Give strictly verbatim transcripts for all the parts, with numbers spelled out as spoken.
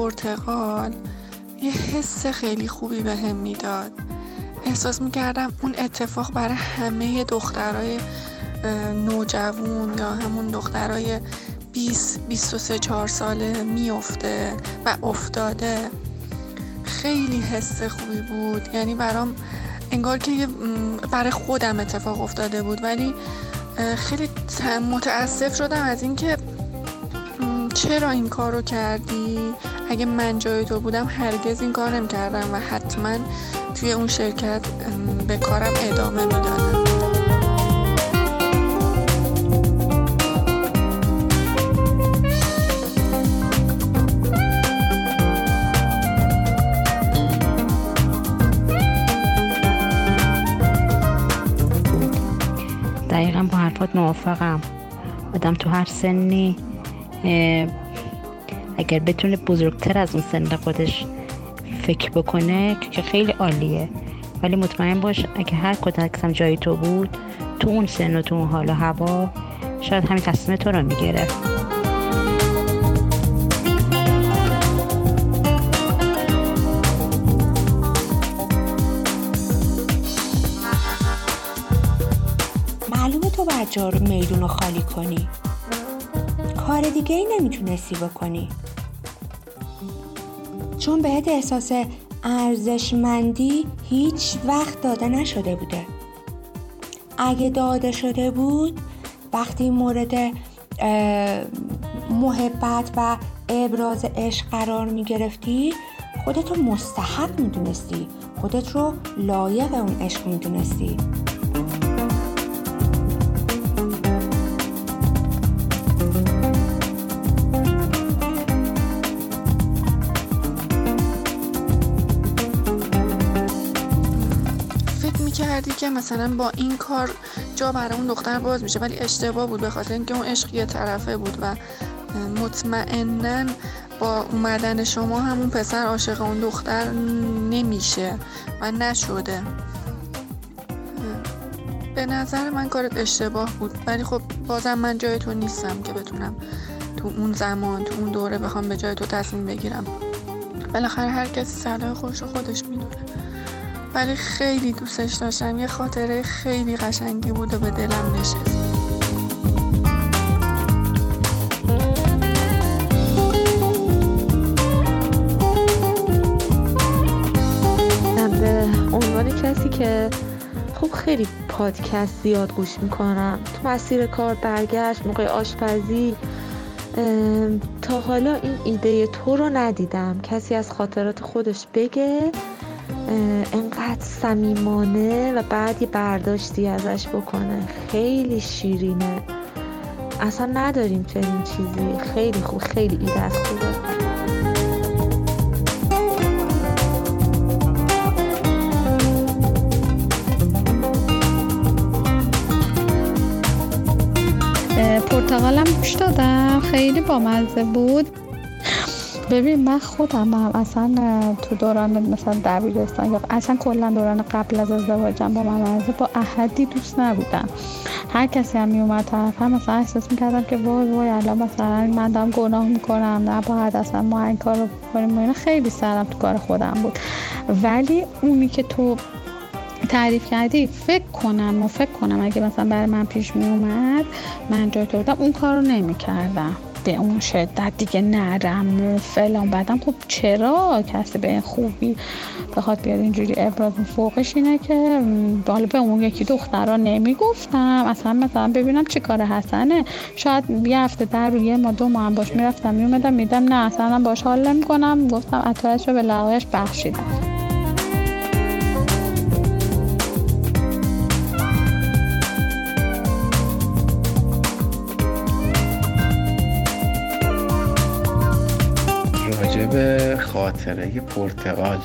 پرتقال یه حس خیلی خوبی به هم میداد. احساس میکردم اون اتفاق برای همه دخترای نوجوان یا همون دخترای بیست بیست و سه چهار ساله میفته و افتاده. خیلی حس خوبی بود، یعنی برام انگار که برای خودم اتفاق افتاده بود، ولی خیلی متاسف شدم از اینکه چرا این کار رو کردی. اگه من جای تو بودم هرگز این کار نمی‌کردم و حتما توی اون شرکت به کارم ادامه میدادم. دقیقا با حرفات موافقم. آدم تو هر سنی اگر بتونه بزرگتر از اون سن خودش فکر بکنه که خیلی عالیه، ولی مطمئن باش اگه هر کدومش هم جای تو بود تو اون سن و تو اون حال و هوا شاید همین تصمیم تو رو میگرفت. تو باید جارو میدون رو خالی کنی، کار دیگه ای نمیتونستی بکنی، چون بهت احساس ارزشمندی هیچ وقت داده نشده بوده. اگه داده شده بود وقتی مورد محبت و ابراز عشق قرار میگرفتی خودت رو مستحق میدونستی، خودت رو لایق اون عشق میدونستی. کردی که مثلا با این کار جا برای اون دختر باز میشه، ولی اشتباه بود، به خاطر اینکه اون عشق یه طرفه بود و مطمئناً با اومدن شما همون پسر عاشق اون دختر نمیشه و نشده. به نظر من کارت اشتباه بود، ولی خب بازم من جای تو نیستم که بتونم تو اون زمان تو اون دوره بخوام به جای تو تصمیم بگیرم. بالاخره هر کسی صلاح خودش رو خودش میدونه، ولی خیلی دوستش داشتم. یه خاطره خیلی قشنگی بود و به دلم نشست. به عنوان کسی که خب خیلی پادکست زیاد گوش میکنم، تو مسیر کار، برگشت، موقع آشپزی، تا حالا این ایده تو رو ندیدم کسی از خاطرات خودش بگه انقدر صمیمانه و بعد یه برداشتی ازش بکنه. خیلی شیرینه، اصلا نداریم چنین چیزی. خیلی خوب، خیلی ایده از خوبه. پرتقالم گوش دادم، خیلی بامزه بود. ببین من خودم هم اصلا تو دوران مثلا دبیرستان یا اصلا کلا دوران قبل از ازدواجم با من با احدی دوست نبودم. هر کسی هم می اومد طرفم مثلا احساس می‌کردم که وای وای الان مثلا من دارم گناه می‌کنم، نه باید اصلا ما این کارو بکنیم. من خیلی سرم تو کار خودم بود، ولی اونی که تو تعریف کردی فکر کنم و فکر کنم اگه مثلا برای من پیش می اومد من جای تو بودم اون کارو نمی‌کردم به اون شدت. دیگه نرم و فلان، بعدم خب چرا کسی به این خوبی بخواد بیاد اینجوری ابراز. فوقش اینه که بالا به اون یکی دخترا نمیگفتم اصلا، مثلا ببینم چه کار حسنه. شاید یه هفته در روی ما دو ماه باش میرفتم میومدم میدم نه اصلا باش حال نمیکنم، گفتم عطایش رو به لقایش بخشیدم. به خاطره پرتقال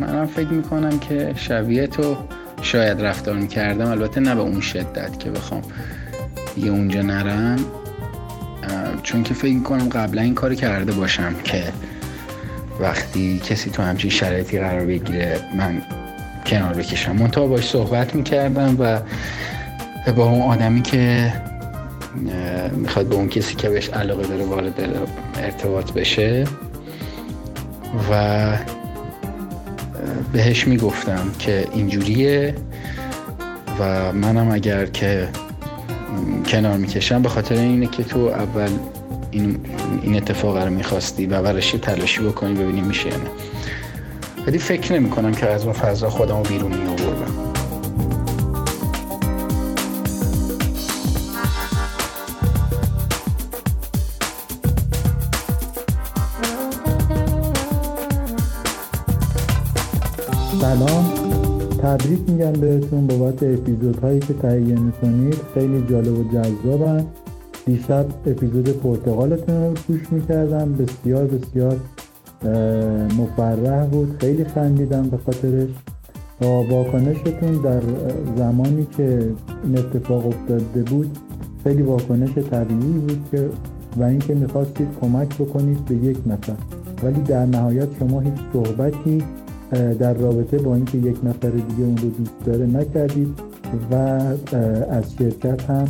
منم فکر میکنم که شبیه تو شاید رفتار میکردم، البته نه به اون شدت که بخوام یه اونجا نرم، چون که فکر میکنم قبلا این کار کرده باشم که وقتی کسی تو همچین شرایطی قرار بگیره من کنار بکشم. منطقه باش صحبت میکردم و با اون آدمی که میخواد به اون کسی که بهش علاقه داره وارد ارتباط بشه و بهش میگفتم که اینجوریه و منم اگر که کنار میکشم به خاطر اینه که تو اول این, این اتفاق رو میخواستی و ورشی تلاشی بکنی ببینیم میشه یا نه. ولی فکر نمی کنم که از اون فضا خودمو بیرون می آوردم. سلام، تبریک میگم بهتون بابت اپیزودهایی که تهیه میکنید، خیلی جالب و جذابن. دیشب اپیزود پرتقالتون رو گوش میکردم، بسیار بسیار مفرح بود، خیلی خندیدم به خاطرش. با واکنشتون در زمانی که این اتفاق افتاده بود خیلی واکنش طبیعی بود که و اینکه میخواستید کمک بکنید به یک نفر، ولی در نهایت شما هیچ صحبتی در رابطه با اینکه یک نفر دیگه اون رو دوست داره نکردید و از شرکت هم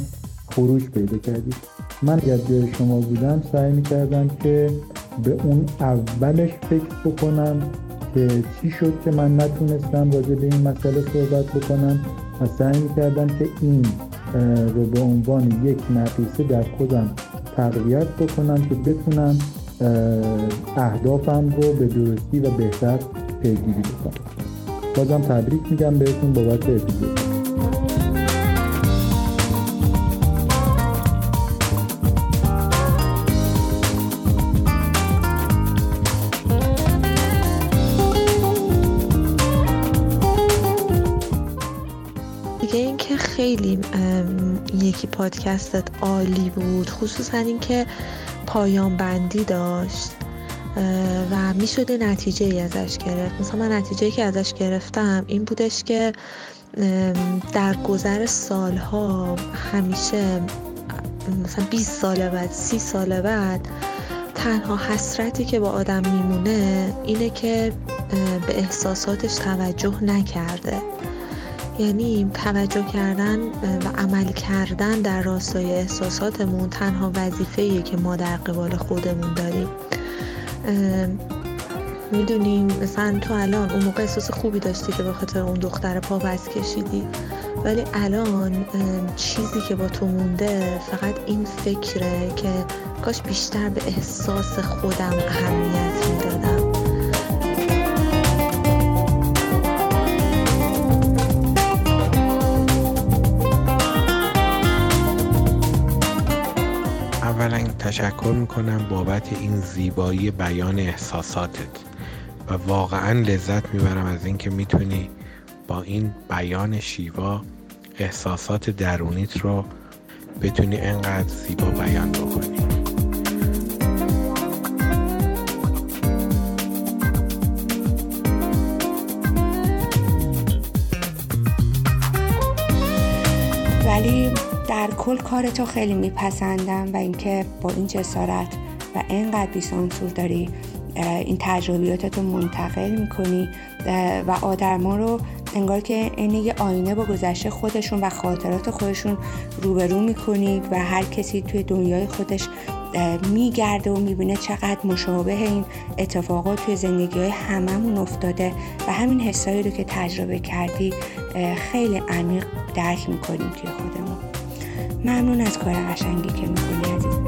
خروج پیدا کردید. من اگر جای شما بودم سعی میکردم که به اون اولش فکر بکنم که چی شد که من نتونستم راجع به این مسئله صحبت بکنم و سعی میکردم که این رو به عنوان یک نقیصه در خودم تقویت بکنم که بتونم اهدافم رو به درستی و بهتر پیگیری بکنم. بازم تبریک میگم بهتون بابت اپیزود. خیلی یکی پادکستت عالی بود، خصوصا این که پایان بندی داشت و میشده نتیجه ای ازش گرفت. مثلا من نتیجه ای که ازش گرفتم این بودش که در گذر سالها همیشه مثلا بیست سال بعد سی سال بعد تنها حسرتی که با آدم میمونه اینه که به احساساتش توجه نکرده، یعنی توجه کردن و عمل کردن در راستای احساساتمون تنها وظیفه‌ایه که ما در قبال خودمون داریم. میدونیم مثلا تو الان اون موقع احساس خوبی داشتی که به خاطر اون دختر پا بست کشیدی، ولی الان چیزی که با تو مونده فقط این فکره که کاش بیشتر به احساس خودم اهمیت میدادم. تشکر میکنم بابت این زیبایی بیان احساساتت و واقعا لذت میبرم از این که میتونی با این بیان شیوا احساسات درونیت رو بتونی انقدر زیبا بیان بکنی. ولی در کل کارتو خیلی میپسندم و اینکه با این جسارت و اینقدر بی‌سانسور داری این تجربیاتتو منتقل میکنی و آدما رو انگار که عین یه آینه با گذشته خودشون و خاطرات خودشون روبرو میکنی و هر کسی توی دنیای خودش میگرده و میبینه چقدر مشابه این اتفاقات توی زندگی‌های هممون افتاده و همین حسایی رو که تجربه کردی خیلی عمیق درک میکنیم توی خودمون. ممنون از کار قشنگی که میکنی عزیز.